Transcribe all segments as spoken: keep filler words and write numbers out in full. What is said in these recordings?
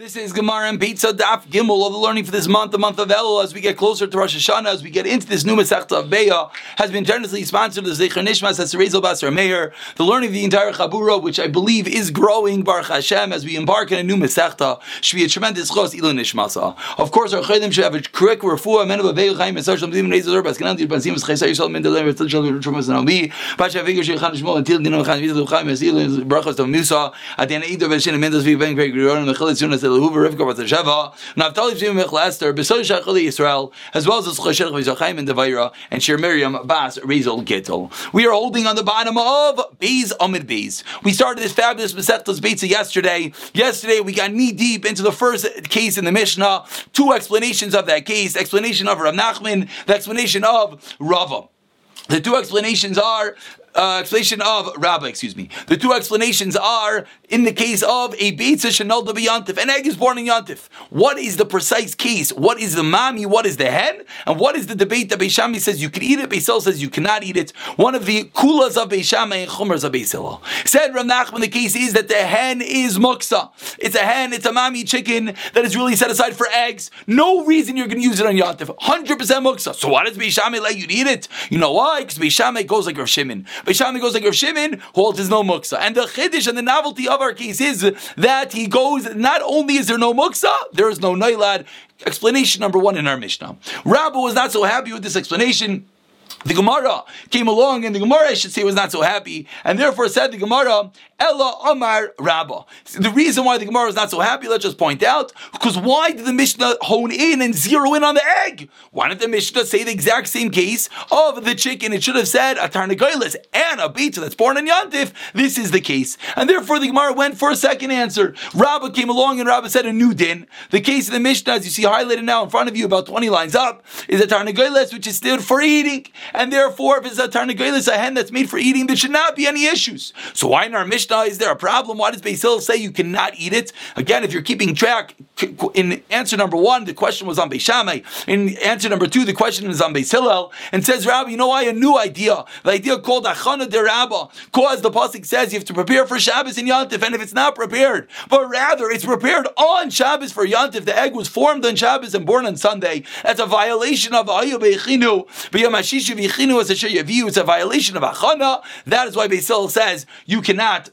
This is Gemarim Beitzah Daf Gimel, all the learning for this month, the month of Elul, as we get closer to Rosh Hashanah, as we get into this new Mesechta of Beya, has been generously sponsored the Zecher Nishmas, that's the Rezel Bassar Meir, the learning of the entire Chaburo, which I believe is growing, Baruch Hashem, as we embark in a new Mesechta, should be a tremendous Chos Ilanishmasa. Of course, our Khadim should have a quick refuah, men of a Beya Chaim, and such, and Rezel Bassar Meir, and Rezel Bassar Meir, and Rezel Bassar Meir, and Rezel Bassar Meir, and Rezel Bassar Meir, Israel, as well as and Shir Miriam Bas Rezel Gittel. We are holding on the bottom of Beis Amid Beis. We started this fabulous Mesechtas Beitzah yesterday. Yesterday we got knee deep into the first case in the Mishnah. Two explanations of that case: explanation of Rav Nachman, the explanation of Rabbah. The two explanations are uh, explanation of Rabbah, excuse me. The two explanations are in the case of a beitzah shenolda b'yantif, an egg is born in yantif. What is the precise case? What is the mommy? What is the hen? And what is the debate that Beis Shammai says you can eat it, Beis Hillel says you cannot eat it? One of the kulas of Beis Shammai and chumras of Beis Hillel. Said Rav Nachman, the case is that the hen is muksa. It's a hen, it's a mommy chicken that is really set aside for eggs. No reason you're going to use it on yantif. one hundred percent muksa. So why does Beis Shammai let you eat it? You know why? Because Beis Shammai goes like Rav Shimon. Beis Shammai goes like Rav Shimon, who holds is no muksa. And the chiddush and the novelty of our case is that he goes, not only is there no muksa, there is no nailad. Explanation number one in our Mishnah. Rabbah was not so happy with this explanation. The Gemara came along, and the Gemara, I should say, was not so happy, and therefore said the Gemara, Ella Amar Rabbah. The reason why the Gemara was not so happy, let's just point out, because why did the Mishnah hone in and zero in on the egg? Why didn't the Mishnah say the exact same case of the chicken? It should have said a tarnagailis and a beitzah that's born in yantif. This is the case, and therefore the Gemara went for a second answer. Rabbah came along, and Rabbah said a new din. The case of the Mishnah, as you see highlighted now in front of you, about twenty lines up, is a tarnagailis, which is stood for eating. And therefore, if it's a tarnagailis, a hen that's made for eating, there should not be any issues. So why in our Mishnah is there a problem? Why does Beis Hillel say you cannot eat it? Again, if you're keeping track, in answer number one, the question was on Beis Shammai. In answer number two, the question is on Beis Hillel. And says, Rabbi, you know why? A new idea. The idea called Achana de Rabbah. Cause the Pasuk says you have to prepare for Shabbos and Yantif. And if it's not prepared, but rather it's prepared on Shabbos for Yantif, the egg was formed on Shabbos and born on Sunday. That's a violation of Ayah Beichinu, B'yam Hashishu. It's a violation of Achana. That is why Beis Hillel says you cannot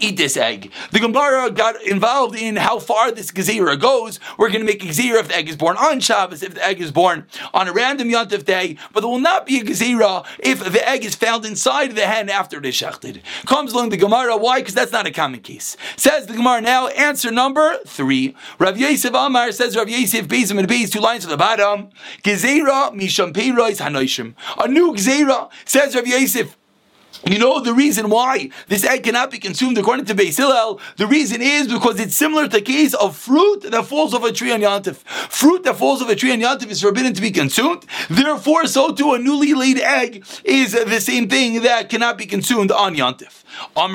eat this egg. The Gemara got involved in how far this Gezira goes. We're going to make a Gezira if the egg is born on Shabbos, if the egg is born on a random Yantif day, but there will not be a Gezira if the egg is found inside the hen after it is shechted. Comes along the Gemara, why? Because that's not a common case. Says the Gemara now, answer number three. Rav Yosef Amar says, Rav Yosef, Beis Amid Beis, two lines to the bottom. Gezira misham peiros hanoishim. A new Gezira, says Rav Yosef, you know the reason why this egg cannot be consumed according to Beis Hillel? The reason is because it's similar to a case of fruit that falls off a tree on Yantif. Fruit that falls off a tree on Yantif is forbidden to be consumed. Therefore, so too a newly laid egg is the same thing that cannot be consumed on Yantif. What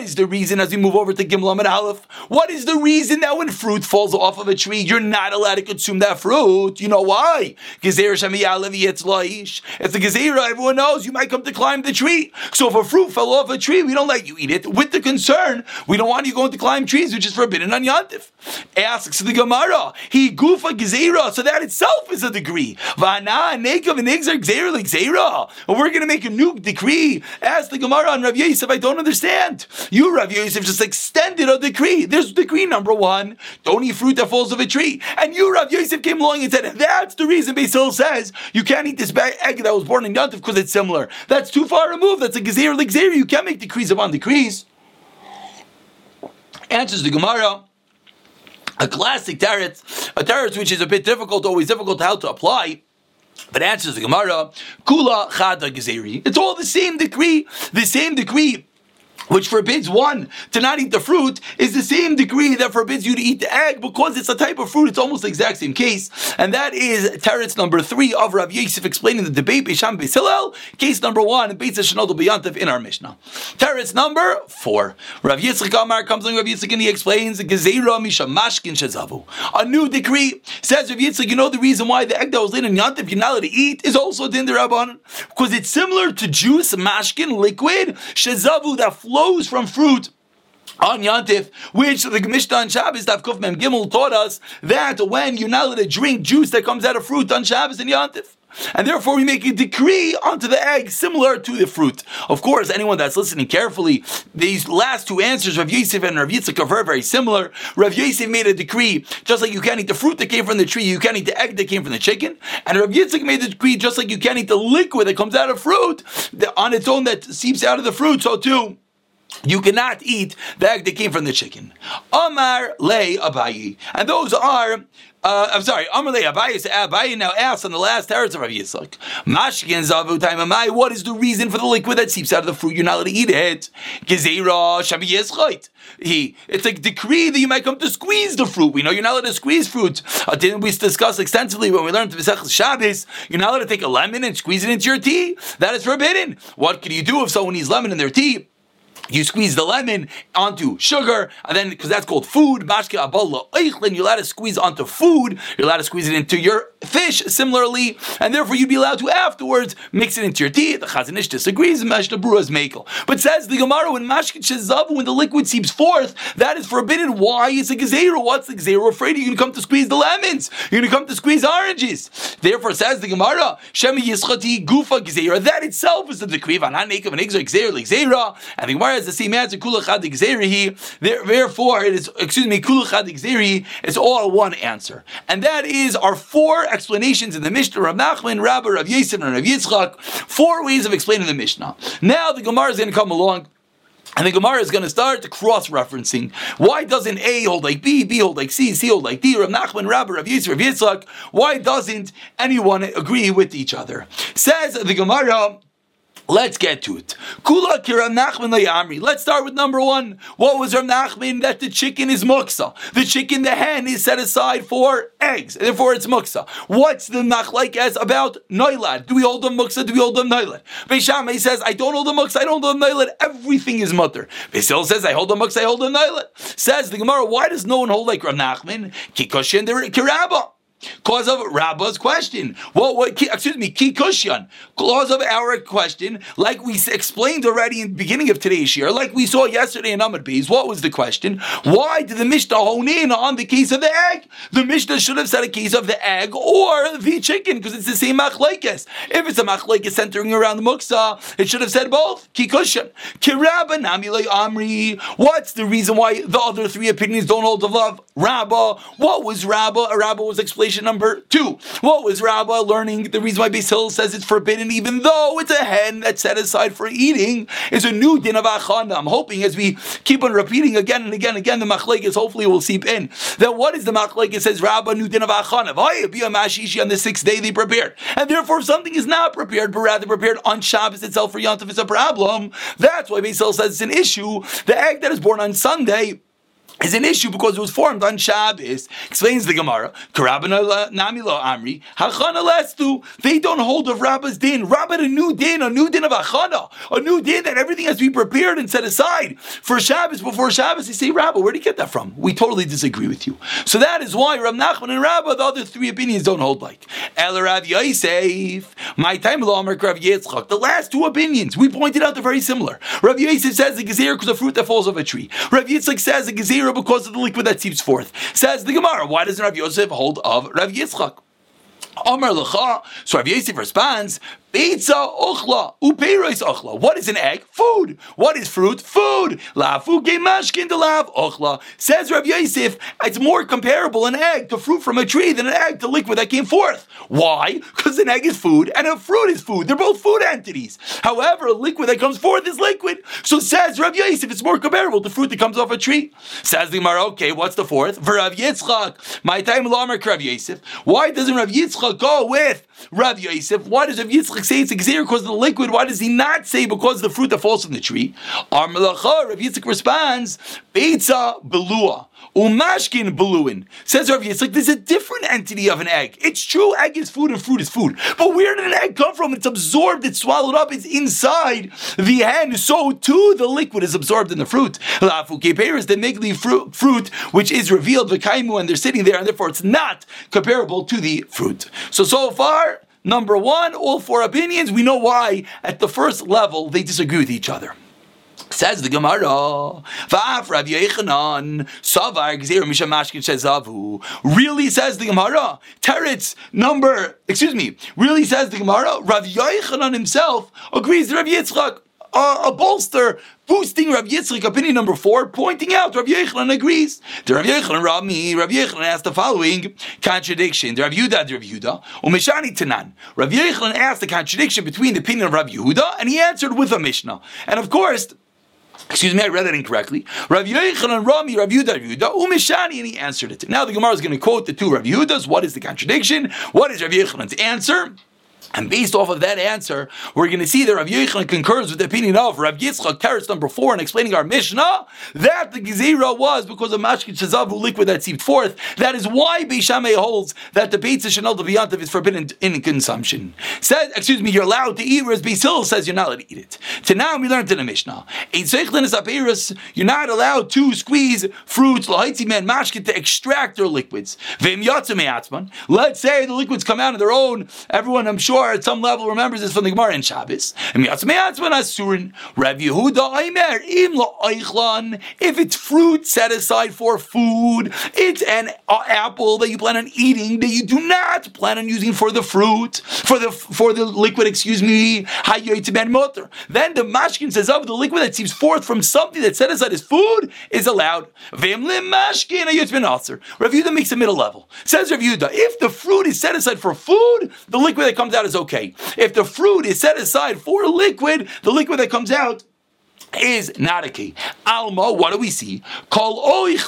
is the reason, as we move over to Gimel Amud Aleph, what is the reason that when fruit falls off of a tree, you're not allowed to consume that fruit? You know why? It's a gezira, everyone knows you might come to climb the tree. So if a fruit fell off a tree, we don't let you eat it with the concern we don't want you going to climb trees, which is forbidden on Yantif. Asks the Gemara, he gufa gezira, so that itself is a degree. Vana nekav nigzer gezira l'gezira. And we're going to make a new decree. Ask the Gemara on Rav Yosef, I don't understand. You, Rav Yosef, just extended a decree. There's decree number one, don't eat fruit that falls off a tree. And you, Rav Yosef, came along and said, that's the reason Beis Hillel says you can't eat this egg that was born in Yantif because it's similar. That's too far removed. That's a Gezira l'Gezira. You can't make decrees upon decrees. Answers the Gemara. A classic taretz. A taretz which is a bit difficult, always difficult how to apply. But answers the Gemara. Kula chada gezeri. It's all the same decree. The same decree which forbids one to not eat the fruit is the same decree that forbids you to eat the egg because it's a type of fruit. It's almost the exact same case. And that is teretz number three of Rav Yosef explaining the debate Beis Shammai Beis Hillel. Case number one, Beitzah Shenolda B'yantif in our Mishnah. Teretz number four. Rav Yitzchak Amar comes on Rav Yitzchak and he explains Gezerah Misham Mashkin Shezavu. A new decree, says Rav Yitzchak, you know the reason why the egg that was laid in Yantif you're not allowed to eat is also a din d'Rabbanan because it's similar to juice, mashkin, liquid, shezavu that flows from fruit on Yantif, which the Mishnah on Shabbos, Daf Kuf Mem Gimel, taught us that when you're not allowed to drink juice that comes out of fruit on Shabbos and Yantif. And therefore we make a decree onto the egg similar to the fruit. Of course, anyone that's listening carefully, these last two answers, Rav Yosef and Rav Yitzchak, are very, very similar. Rav Yosef made a decree, just like you can't eat the fruit that came from the tree, you can't eat the egg that came from the chicken. And Rav Yitzchak made the decree, just like you can't eat the liquid that comes out of fruit, on its own that seeps out of the fruit, so too you cannot eat the egg that came from the chicken. Amar le Abayi. And those are, uh, I'm sorry, Amar le Abayi. So Abayi now asks on the last terrace of Rav Yitzchak, Mashkin Zavu Time Amai, what is the reason for the liquid that seeps out of the fruit? You're not allowed to eat it. Gezira Shabi Yeschait. He, it's a decree that you might come to squeeze the fruit. We know you're not allowed to squeeze fruit. Uh, didn't we discuss extensively when we learned Mesechtas Shabbos? You're not allowed to take a lemon and squeeze it into your tea. That is forbidden. What can you do if someone eats lemon in their tea? You squeeze the lemon onto sugar, and then, because that's called food, mashke abala eichlin, you're allowed to squeeze onto food, you're allowed to squeeze it into your fish, similarly, and therefore you'd be allowed to afterwards mix it into your tea. The Chazanish disagrees, Mashtabura is makel. But says the Gemara, when mashke shezavu, when the liquid seeps forth, that is forbidden. Why? It's a gezerah. What's the gezerah afraid of? You're going to come to squeeze the lemons, you're going to come to squeeze oranges. Therefore, says the Gemara, Shemi Yischati Gufa gezerah, that itself is the decree, and the Gemara has the same answer. Therefore, it is excuse me. It's all one answer, and that is our four explanations in the Mishnah: Rav Nachman, Rabbah, Rav Yosef, and Rav Yitzchak. Four ways of explaining the Mishnah. Now the Gemara is going to come along. And the Gemara is going to start cross-referencing. Why doesn't A hold like B, B hold like C, C hold like D, Rav Nachman, Rabbah, Rav Yosef, Rav Yitzchak? Why doesn't anyone agree with each other? Says the Gemara. Let's get to it. Kula ki Rav Nachman le'amri. Let's start with number one. What was Rav Nachman? That the chicken is muksa. The chicken, the hen, is set aside for eggs. Therefore, it's muksa. What's the machlek as about noilad? Do we hold them muksa? Do we hold them noilad? Beis Shammai says, I don't hold them muksa. I don't hold them noilad. Everything is mutter. Beis Hillel says, I hold them muksa. I hold them noilad. Says the Gemara, why does no one hold like Rav Nachman? Ki koshin ki Rabbah. Cause of Rabbah's question. What? What? Excuse me. Ki Kushan. Cause of our question, like we explained already in the beginning of today's year, like we saw yesterday in Amid Beis. What was the question? Why did the Mishnah hone in on the case of the egg? The Mishnah should have said a case of the egg or the chicken, because it's the same machlekes. If it's a machlekes centering around the muksa, it should have said both. Ki Kushan. Ki Rabbah nami le amri. What's the reason why the other three opinions don't hold the love? Rabbah. What was Rabbah? Rabbah was explained. Number two, what was Rabbah learning? The reason why Beis Hillel says it's forbidden, even though it's a hen that's set aside for eating, is a new din of Achana. I'm hoping as we keep on repeating again and again and again, the machlekes hopefully will seep in. That what is the machlekes says Rabbah, new din of Achana. B'yam Hashishu, on the sixth day they prepared. And therefore, if something is not prepared, but rather prepared on Shabbos itself for Yontif, it's a problem. That's why Beis Hillel says it's an issue. The egg that is born on Sunday is an issue because it was formed on Shabbos. Explains the Gemara. They don't hold of Rabbah's din. Rabbah a new din, a new din of Achana, a new din that everything has to be prepared and set aside for Shabbos before Shabbos. They say, Rabbah, where did you get that from? We totally disagree with you. So that is why Rav Nachman and Rabbah, the other three opinions, don't hold like. El Rav Yosef, my time law, Rav Yitzchak. The last two opinions we pointed out they're very similar. Rav Yosef says the gezerah because of fruit that falls off a tree. Rav Yitzchak says the gezerah because of the liquid that seeps forth. Says the Gemara, why doesn't Rav Yosef hold of Rav Yitzchak? Amar lecha. So Rav Yosef responds, Beitza ochla, upeiros ochla. What is an egg? Food. What is fruit? Food. Lafu gemashkin delav ochla. Says Rav Yosef, it's more comparable an egg to fruit from a tree than an egg to liquid that came forth. Why? Because an egg is food and a fruit is food. They're both food entities. However, a liquid that comes forth is liquid. So says Rav Yosef, it's more comparable to fruit that comes off a tree. Says the Gemara, okay, what's the fourth? V'Rav Yitzchak, my time lamer Rav Yosef. Why doesn't Rav Yitzchak go with Rav Yosef? Why does Rav Yitzchak say it's a gezerah because of the liquid? Why does he not say because of the fruit that falls from the tree? Our Melacha, Rav Yitzchak responds, Beitza belua. Umashkin beluin. Says Rav Yitzchak, there's a different entity of an egg. It's true, egg is food and fruit is food. But where did an egg come from? It's absorbed, it's swallowed up, it's inside the hen. So too, the liquid is absorbed in the fruit. Lafu keperes, they make the fruit, fruit which is revealed, v'kaimu, and they're sitting there, and therefore it's not comparable to the fruit. So, so far, number one, all four opinions, we know why at the first level they disagree with each other. Says the Gemara, Va'af Rav Yochanan, Savar Gezira Mishamashkin Shezavu. Really says the Gemara, Teretz number, excuse me, really says the Gemara, Rav Yochanan himself agrees with Rav Yitzchak, uh, a bolster, boosting Rav Yitzchak, opinion number four, pointing out Rav Yochanan agrees. The Rav Yochanan, Rami, Rav Yochanan asked the following contradiction. The Rav Yehuda, the Rav Yehuda, Umeshani Tanan. Rav Yochanan asked the contradiction between the opinion of Rav Yehuda, and he answered with a Mishnah. And of course, Excuse me, I read that incorrectly. Rav Yochanan Rami, Rav Yehuda, Rav Yehuda, Umeshani, and he answered it. Now the Gemara is going to quote the two Rav Yehudas. What is the contradiction? What is Rav Yochanan's answer? And based off of that answer, we're going to see that Rav Yochanan concurs with the opinion of Rav Yitzchak, teretz number four, and explaining our Mishnah, that the Gezira was because of Mashkin Shezavu, liquid that seeped forth. That is why Beis Shammai holds that the Beitzah Shenel Deviantav is forbidden in consumption. Says, excuse me, you're allowed to eat, whereas Beis Hillel says you're not allowed to eat it. So now we learned in the Mishnah, you're not allowed to squeeze fruits, Lahaitzi Man Mashkin, to extract their liquids. Let's say the liquids come out of their own, everyone I'm sure at some level remembers this from the Gemara in Shabbos. If it's fruit set aside for food, it's an uh, apple that you plan on eating that you do not plan on using for the fruit, for the for the liquid, excuse me, then the mashkin says of the liquid that seeps forth from something that's set aside as food is allowed. Rav Yehuda makes a middle level. Says Rav Yehuda, if the fruit is set aside for food, the liquid that comes out is okay. If the fruit is set aside for liquid, the liquid that comes out is not a key. Alma, what do we see? Food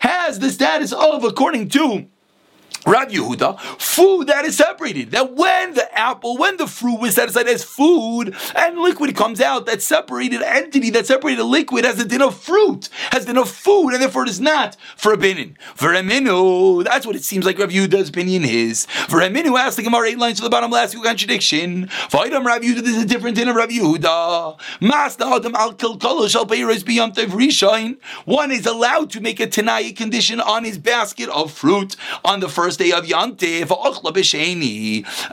has the status of, according to Rav Yehuda, food that is separated. That when the apple, when the fruit was set aside as food, and liquid comes out, that separated entity, that separated liquid, has the din of fruit, has the din of food, and therefore it is not forbidden. Vereminu, that's what it seems like Rav Yehuda's opinion is. Vereminu asked the Gemara eight lines to the bottom, last few contradiction. Vaidam Rav Yehuda, this is a different din of Rav Yehuda. Masda Adam al Kilkolo shall pay his beyond Rishain. One is allowed to make a Tanai condition on his basket of fruit on the first day of Yom Tov,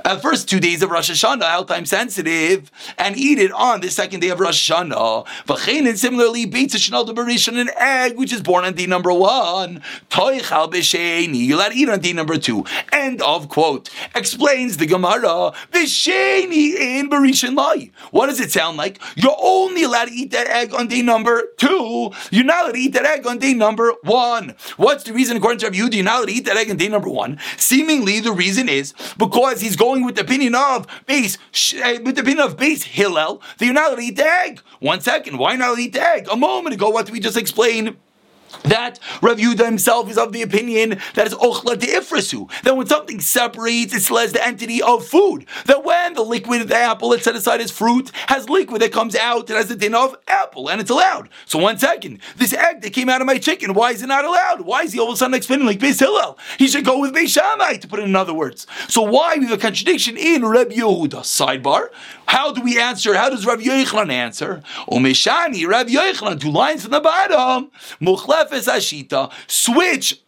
uh, first two days of Rosh Hashanah, how time sensitive, and eat it on the second day of Rosh Hashanah. V'chein, similarly, Beitzah Shenal Debarishon, an egg which is born on day number one, Toichal B'Sheni, you'll have to eat on day number two. End of quote. Explains the Gemara, B'Sheni in Barishon Lai. What does it sound like? You're only allowed to eat that egg on day number two. You're not allowed to eat that egg on day number one. What's the reason, according to Rav Yehuda, you're not allowed to eat that egg on day number one? Seemingly, the reason is because he's going with the opinion of Beis, with the opinion of Beis Hillel, that you're not allowed to eat the egg. One second, why not eat the egg? A moment ago, what did we just explain? That Rav Yehuda himself is of the opinion that is ochla deifrasu, that when something separates, it still has the entity of food. That when the liquid of the apple that's set aside as fruit has liquid that comes out, it has the din of apple, and it's allowed. So one second, this egg that came out of my chicken, why is it not allowed? Why is he all of a sudden explaining like Beis Hillel? He should go with Beis Shammai, to put it in other words. So why we have a contradiction in Rav Yehuda? Sidebar, how do we answer? How does Rav Yochanan answer? Umeshani, Rav Yochanan, two lines from the bottom, muchlef Ashita, switch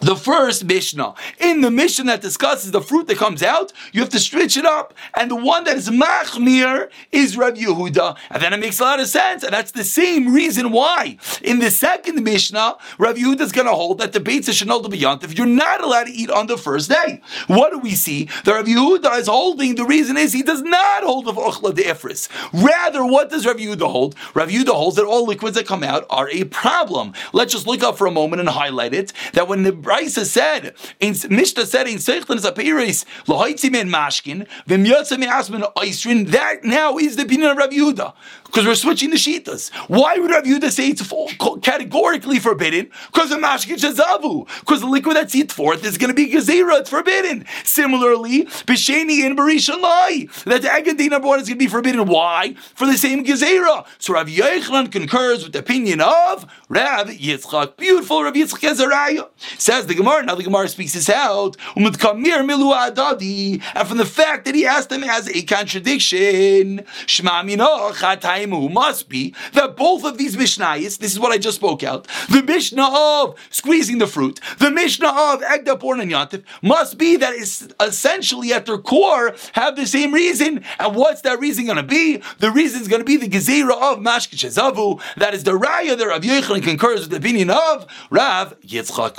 the first Mishnah. In the Mishnah that discusses the fruit that comes out, you have to switch it up. And the one that is Machmir is Rav Yehuda. And then it makes a lot of sense. And that's the same reason why in the second Mishnah, Rav Yehuda is going to hold that the Beitzah Shenol Debiyantav, you're not allowed to eat on the first day. What do we see? The Rav Yehuda is holding, the reason is he does not hold of Ochla de Ifris. Rather, what does Rav Yehuda hold? Rav Yehuda holds that all liquids that come out are a problem. Let's just look up for a moment and highlight it, that when the Raisa said, in Mishnah said in Seichlan Zapiris, Lahaitzi men Mashkin, Vimyatsa me Asman Oisrin, that now is the opinion of Rav Yehuda. Because we're switching the Shitas. Why would Rav Yehuda say it's full, categorically forbidden? Because of Mashkin Shezavu. Because the liquid that's seeped forth is going to be Gezira, it's forbidden. Similarly, Bisheni and Barisha Lai, that the Agadin number one is going to be forbidden. Why? For the same Gezira. So Rav Yochanan concurs with the opinion of Rav Yitzchak. Beautiful, Rav Yitzchak Ezariah. Says the Gemara, now the Gemara speaks this out, and from the fact that he asked them as a contradiction, must be that both of these Mishnayos, this is what I just spoke out, the Mishnah of squeezing the fruit, the Mishnah of Egda Born and Yantif, must be that it's essentially at their core have the same reason. And what's that reason going to be? The reason is going to be the Gezira of Mashke Shezavu, that is the Raya that Rav Yochanan concurs with the opinion of Rav Yitzchak.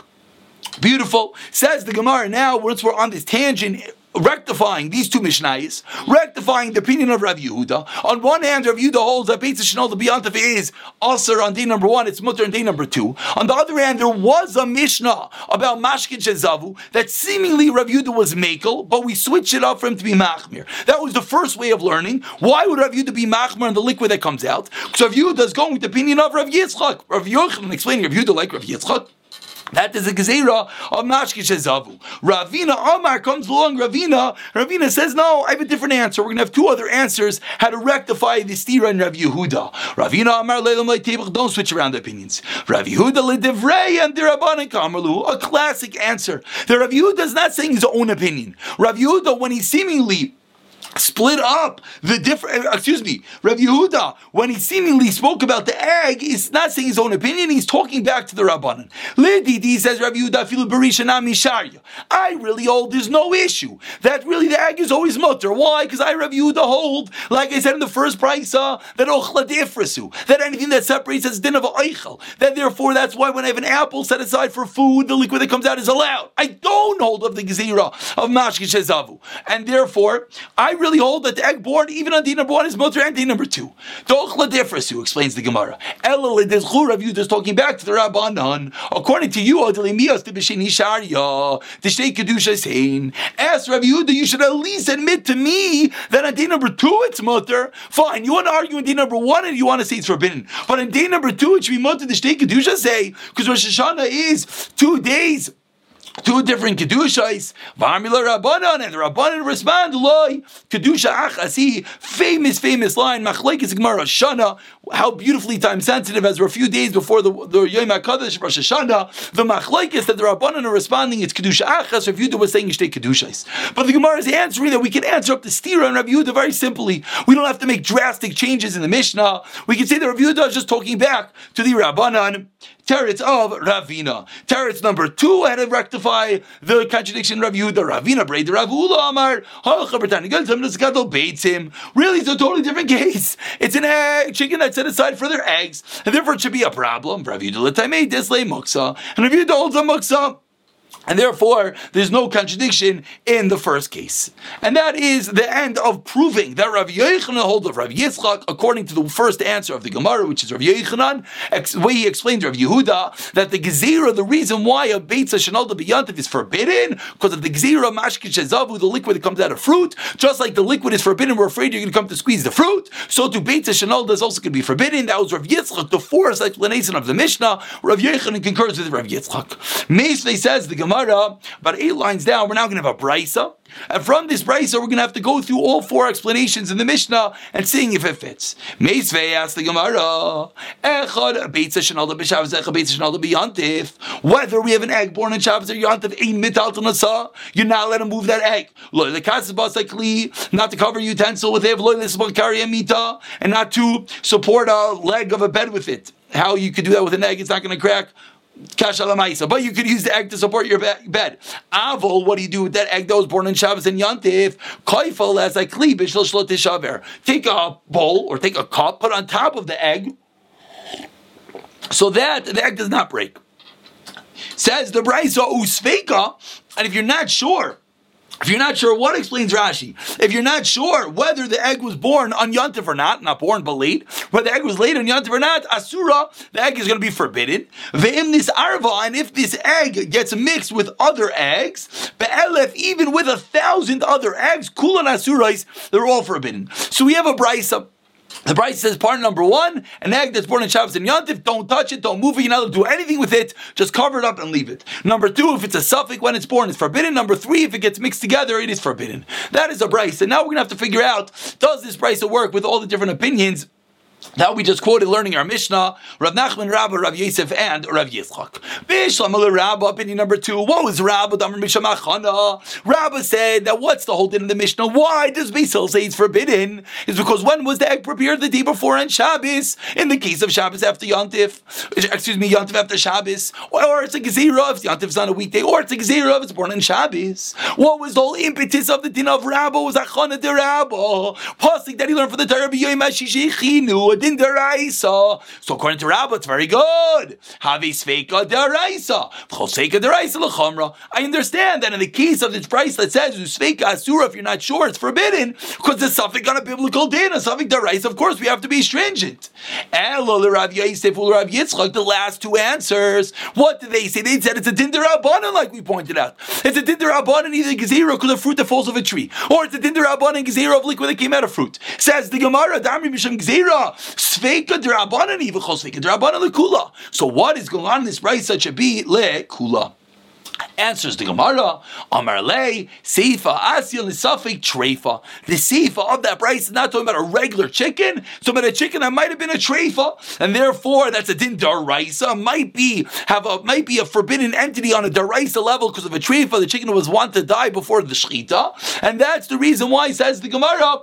Beautiful. Says the Gemara now, once we're on this tangent, rectifying these two Mishnayos, rectifying the opinion of Rav Yehuda. On one hand, Rav Yehuda holds that Beitzah Shnol the B'yantif is Aser on day number one, it's Mutter on day number two. On the other hand, there was a Mishnah about Mashkin Shezavu that seemingly Rav Yehuda was Makel, but we switched it up for him to be Machmir. That was the first way of learning. Why would Rav Yehuda be Machmir on the liquid that comes out? Because Rav Yehuda is going with the opinion of Rav Yitzchak. Rav Yochanan explaining Rav Yehuda like Rav Yitzchak. That is the Gezira of Mashke Shezavu. Ravina Omar comes along, Ravina. Ravina says, no, I have a different answer. We're going to have two other answers how to rectify the stira in Rav Yehuda. Ravina Omar Leilam Leitebach, don't switch around the opinions. Rav Yehuda Ledevrei and Dirabanan Kamerlu, a classic answer. The Rav Yehuda is not saying his own opinion. Rav Yehuda, when he seemingly split up the different, excuse me, Rav Yehuda, when he seemingly spoke about the egg, he's not saying his own opinion, he's talking back to the Rabbanan. Lididi says, Rav Yehuda, filu berisha nami sharya. I really hold there's no issue. That really the egg is always mutter. Why? Because I, Rav Yehuda, hold, like I said in the first brisa, that ochla deifrasu, that anything that separates is din of eichel. That therefore, that's why when I have an apple set aside for food, the liquid that comes out is allowed. I don't hold of the gezira of Mashke Shezavu. And therefore, I really Really hold that the egg born even on day number one is mutter and day number two. Dochla diffrasu, explains the Gemara. Ella ledizchur of you just talking back to the Rabbanan. According to you, Adelimias to Bishini Sharya, the Sheikh Kedusha Sein. Ask Rav Yehuda, you should at least admit to me that on day number two it's mutter. Fine, you want to argue on day number one and you want to say it's forbidden. But on day number two it should be mutter, the Sheikh Kedusha Sein, because Rosh Hashanah is two days. Two different Kedushas, V'amila Rabbanan, and the Rabbanan respond, Loi, Kedusha Achasi, famous, famous line, Machlekes Gemara Shana, how beautifully time-sensitive, as we're a few days before the, the Yom HaKadosh Rosh Hashanah, the Machlekes that the Rabbanan are responding, it's Kedusha Achas, Rav Yehuda was saying, Yishtei Kedushas. But the Gemara is answering that we can answer up the stira and Rav Yehuda very simply. We don't have to make drastic changes in the Mishnah. We can say that Rav Yehuda is just talking back to the Rabbanan, Teretz of Ravina. Teretz number two had to rectify the contradiction Rav Yehuda. Ravina braid the Rav Ula Amar. Really, it's a totally different case. It's an egg, chicken that's set aside for their eggs, and therefore it should be a problem. Rav Yehuda letamei dislei muksa, and Rav Yehuda holds a muksa. And therefore, there's no contradiction in the first case. And that is the end of proving that Rav Yochanan holds of Rav Yitzchak, according to the first answer of the Gemara, which is Rav Yochanan, ex- way he explained to Rav Yehuda, that the Gezira, the reason why a Beitzah Shnol the B'yantif is forbidden, because of the Gezira Mashke Shezavu, the liquid that comes out of fruit, just like the liquid is forbidden, we're afraid you're going to come to squeeze the fruit, so to Beitzah Shnol is also going to be forbidden. That was Rav Yitzchak, the fourth explanation of the Mishnah. Rav Yochanan concurs with Rav Yitzchak. Meisvei says, the Gemara, about eight lines down, we're now going to have a brisa. And from this brisa, we're going to have to go through all four explanations in the Mishnah and seeing if it fits. Meisvei asked the Gemara, Echad Beitzah Shnol B'Shabbos, Echad Beitzah Shnol B'Yantif. Whether we have an egg born in Shabbos or Yantif, Ein Mitalton Nasa, you're not allowed to move that egg. Lo Lekatz Basai Kli, not to cover utensil with it. Lo Lesbal Kari Amita, and not to support a leg of a bed with it. How you could do that with an egg? It's not going to crack. But you could use the egg to support your bed. Avol, what do you do with that egg that was born in Shabbos and Yantif? Kaifal as I kli b'shel shlo tishaver. Take a bowl or take a cup, put it on top of the egg, so that the egg does not break. Says the Braisa Usveika, and if you're not sure. If you're not sure, what explains Rashi? If you're not sure whether the egg was born on Yantif or not, not born but late, whether the egg was laid on Yantif or not, Asura, the egg is going to be forbidden. Ve'im nis arva, and if this egg gets mixed with other eggs, be'elef, even with a thousand other eggs, kulan asurais, they're all forbidden. So we have a brisa. The Bryce says, part number one, an egg that's born in Shabbos and Yantif, don't touch it, don't move it, you're not allowed to do anything with it, just cover it up and leave it. Number two, if it's a suffix when it's born, it's forbidden. Number three, if it gets mixed together, it is forbidden. That is a Bryce. And now we're going to have to figure out, does this Bryce work with all the different opinions That we just quoted, learning our Mishnah, Rav Nachman, Rabbah, Rav Yosef, and Rav Yitzchak. Bishlamul Rabbah, opinion number two. Woe is Rabbah, Damar Mishamachana. Rabbah said that what's the whole din in the Mishnah? Why does Beis Hillel say it's forbidden? It's because when was the egg prepared? The day before on Shabbos. In the case of Shabbos after Yontif, excuse me, Yontif after Shabbos, or it's a Gezira if Yontif's on a weekday, or it's a Gezira if it's born on Shabbos. What was the whole impetus of the din of Rabbah? Was Achana de Rabbah, Pasuk that he learned from the Torah, B'yam Hashishu. So according to Rabbah, it's very good. I understand that in the case of this price that says usfeika asura, if you're not sure, it's forbidden because the suffix on a biblical din, a suffix deraisa. Of course, we have to be stringent. The last two answers, what did they say? They said it's a din derabanan, like we pointed out. It's a din derabanan, either gezira because of fruit that falls off a tree, or it's a din derabanan gezira of liquid that came out of fruit. Says the Gemara, Damri Misham gezira. So what is going on in this price that should be lekula? Answers the Gemara. Amar lei seifa asil nisafik treifa. The seifa of that price is not talking about a regular chicken. It's talking about a chicken that might have been a treifa, and therefore that's a din daraisa. Might be have a might be a forbidden entity on a daraisa level because of a treifa. The chicken was wont to die before the shechita, and that's the reason why, says the Gemara.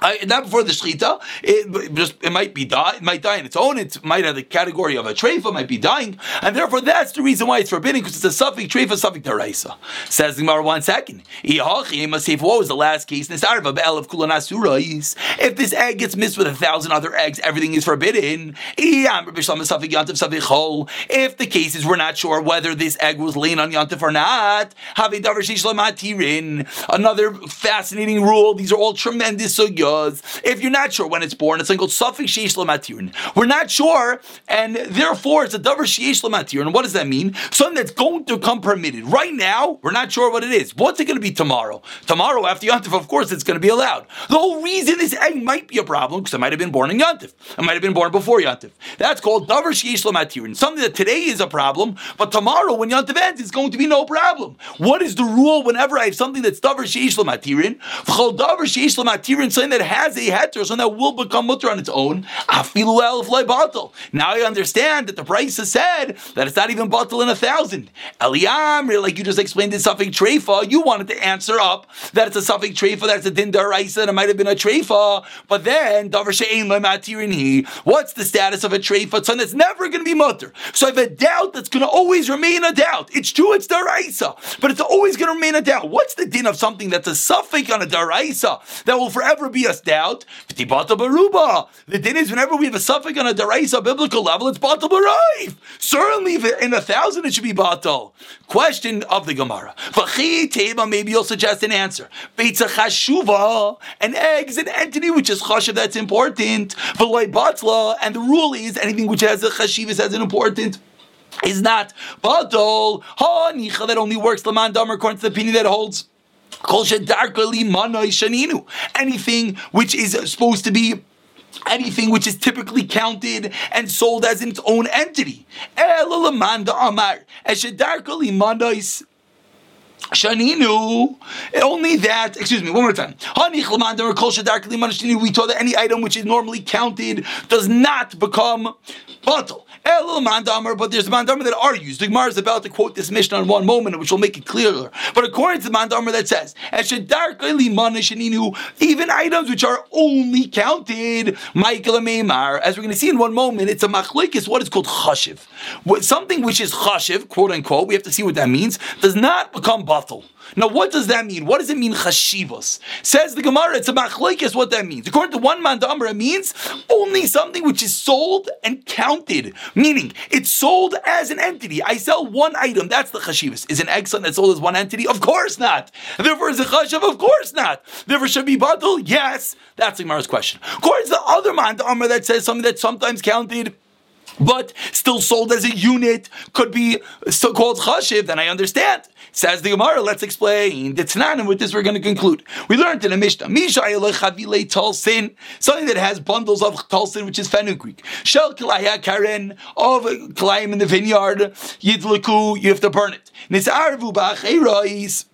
Uh, not before the shechita, it just it might be die, it might die on its own. It might have the category of a treifa, might be dying, and therefore that's the reason why it's forbidden because it's a suffix treifa, suffix daraisa. Says the Gemara one second. What was the last case? If this egg gets missed with a thousand other eggs, everything is forbidden. If the case is we're not sure whether this egg was laying on Yantif or not, another fascinating rule. These are all tremendous. So if you're not sure when it's born, it's called Safik Sheish Lamatirin. We're not sure, and therefore it's a Davar Sheish Lamatirin. What does that mean? Something that's going to come permitted. Right now, we're not sure what it is. What's it going to be tomorrow? Tomorrow, after Yontif, of course, it's going to be allowed. The whole reason this egg might be a problem, because it might have been born in Yontif. It might have been born before Yontif. That's called Davar Sheish Lamatirin. Something that today is a problem, but tomorrow, when Yontif ends, it's going to be no problem. What is the rule whenever I have something that's Davar Sheish Lamatirin? V'chol Davar Sheish Lamatirin, something that has a heter, something that will become mutter on its own. Now I understand that the price has said that it's not even batal in a thousand. Eliyamri, like you just explained, it's suffix treifa. You wanted to answer up that it's a suffix treifa, that's a din daraisa, and it might have been a treifa. But then davar she'ein lo matirin hi. What's the status of a treifa? It's something that's never going to be mutter. So I have a doubt that's going to always remain a doubt. It's true, it's daraisa, but it's always going to remain a doubt. What's the din of something that's a suffix on a daraisa that will forever be a doubt? The din is whenever we have a suffix on a deraisa biblical level, it's batal b'raiv. Certainly, if in a thousand, it should be batal. Question of the Gemara. Maybe you'll suggest an answer. An egg is an entity which is chashiv, that's important. And the rule is anything which has a chashiv is as an important. Is not batal. That only works Laman Damar according to the opinion that holds anything which is supposed to be anything which is typically counted and sold as in its own entity. Shaninu, only that, excuse me, one more time. We taught that any item which is normally counted does not become batal. But there's mandamar that are used. The Gemara is about to quote this Mishnah in one moment, which will make it clearer. But according to the mandamar that says, even items which are only counted, as we're going to see in one moment, it's a machlekes, what is called chashiv. Something which is chashiv, quote unquote, we have to see what that means, does not become batal. Now, what does that mean? What does it mean, chashivos? Says the Gemara, it's a machlekes what that means. According to one man d'amra, it means only something which is sold and counted, meaning it's sold as an entity. I sell one item, that's the chashivos. Is an egg something that's sold as one entity? Of course not. Therefore, is a chashiv? Of course not. Therefore, should be batal? Yes. That's the Gemara's question. According to the other man d'amra that says something that's sometimes counted but still sold as a unit could be so called chashiv, then I understand. Says the Gemara, let's explain. The Tanan, and with this we're going to conclude. We learned in a Mishnah, something that has bundles of talsin, which is fenugreek. Shel kilaya karen, of kilayim in the vineyard, yidliku, you have to burn it. Nisarvu ba'achei rois.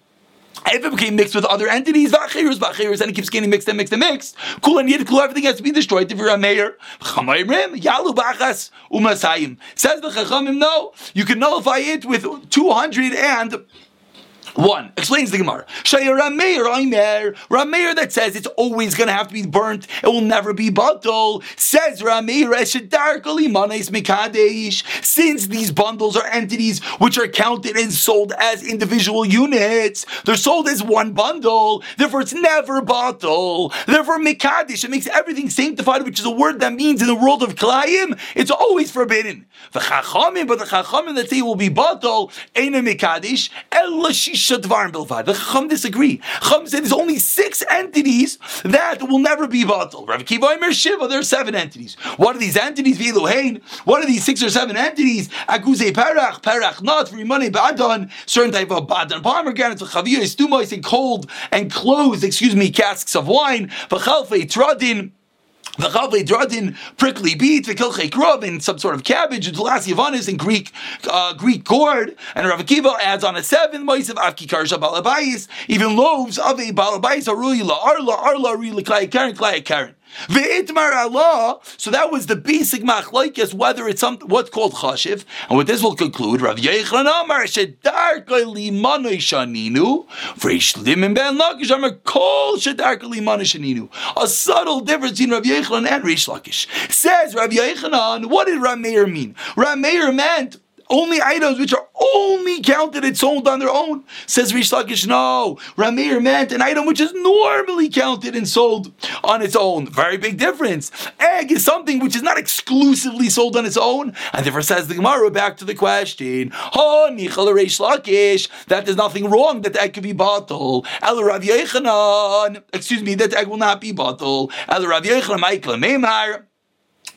If it became mixed with other entities, v'achirus, v'achirus, and it keeps getting mixed and mixed and mixed, cool and yid, cool, everything has to be destroyed if you're a mayor. Yalu b'achas u'masayim. Says the Chachamim, no, you can nullify it with two hundred and... One, explains the Gemara. Shaya Rameir Aimer. Rameir that says it's always going to have to be burnt. It will never be bundled. Says Rameir Eshedarkali Manes Mikadesh. Since these bundles are entities which are counted and sold as individual units, they're sold as one bundle. Therefore, it's never bundled. Therefore, Mikadesh, it makes everything sanctified, which is a word that means in the world of Klayim, it's always forbidden. The Chachamim, but the Chachamim that say will be bundled, Eina Mikadesh, Ella Shish. The Chum disagree. Chum said there's only six entities that will never be batal. Rav Kiva Imer Shiva, there are seven entities. What are these entities? V'elohein. What are these six or seven entities? Aguzei Perach, Perach Not, Rimonei Badan, certain type of Badan, Palmer Garnets, Chaviyah, Stumois, and cold and closed, excuse me, casks of wine, V'chalfei Tradin, V'chavle dradin prickly beet v'kilchei grub in some sort of cabbage v'tulasi yavanis in Greek uh, Greek gourd, and Rav Akiva adds on a seven mois of avki karsha balabais, even loaves of a balabais arui la arla arla arui la klai karen klai karen. Ve'itmar Allah. So that was the basic machlokes whether it's some what's called chashiv, and with this we'll conclude. Rav Yochanan Amar shedarkei limanoi shaninu v'ishlimim ben lakish Amar kol shedarkei limanoi shaninu. A subtle difference between Rav Yochanan and Rish Lakish. Says Rav Yochanan, what did Rav Meir mean? Rav Meir meant only items which are only counted and sold on their own. Says Rish Lakish, no. Rav Meir meant an item which is normally counted and sold on its own. Very big difference. Egg is something which is not exclusively sold on its own. And therefore says the Gemara, back to the question, oh, nichal Rish Lakish, that there's nothing wrong that the egg could be bottled. El Rav Yochanan, excuse me, that the egg will not be bottled. El Rav Yochanan, Michael Meimar,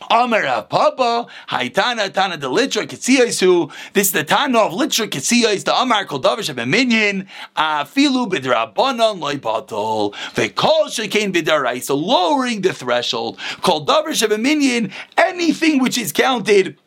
Amar Rav Papa, Haitana Tana de Litra Ketsiyos. This is the Tana of Litra Ketsiyos, the Amar called Davish of a Minyan. Afilu b'drabanan loy batal ve'kol shekain b'daraisa. Lowering the threshold called Davish of a Minyan. Anything which is counted,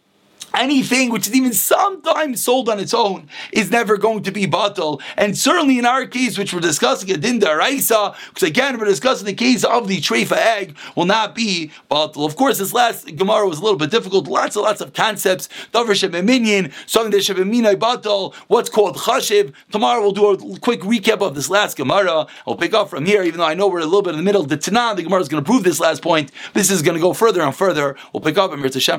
anything which is even sometimes sold on its own, is never going to be batal. And certainly in our case, which we're discussing, a din d'oraisa, because again, we're discussing the case of the treifa egg, will not be batal. Of course, this last Gemara was a little bit difficult. Lots and lots of concepts. Davar shebeminyan, something that shebeminay batal, what's called chashiv. Tomorrow we'll do a quick recap of this last Gemara. I'll pick up from here, even though I know we're a little bit in the middle. The Tanan, the Gemara is going to prove this last point. This is going to go further and further. We'll pick up and Mirzashem.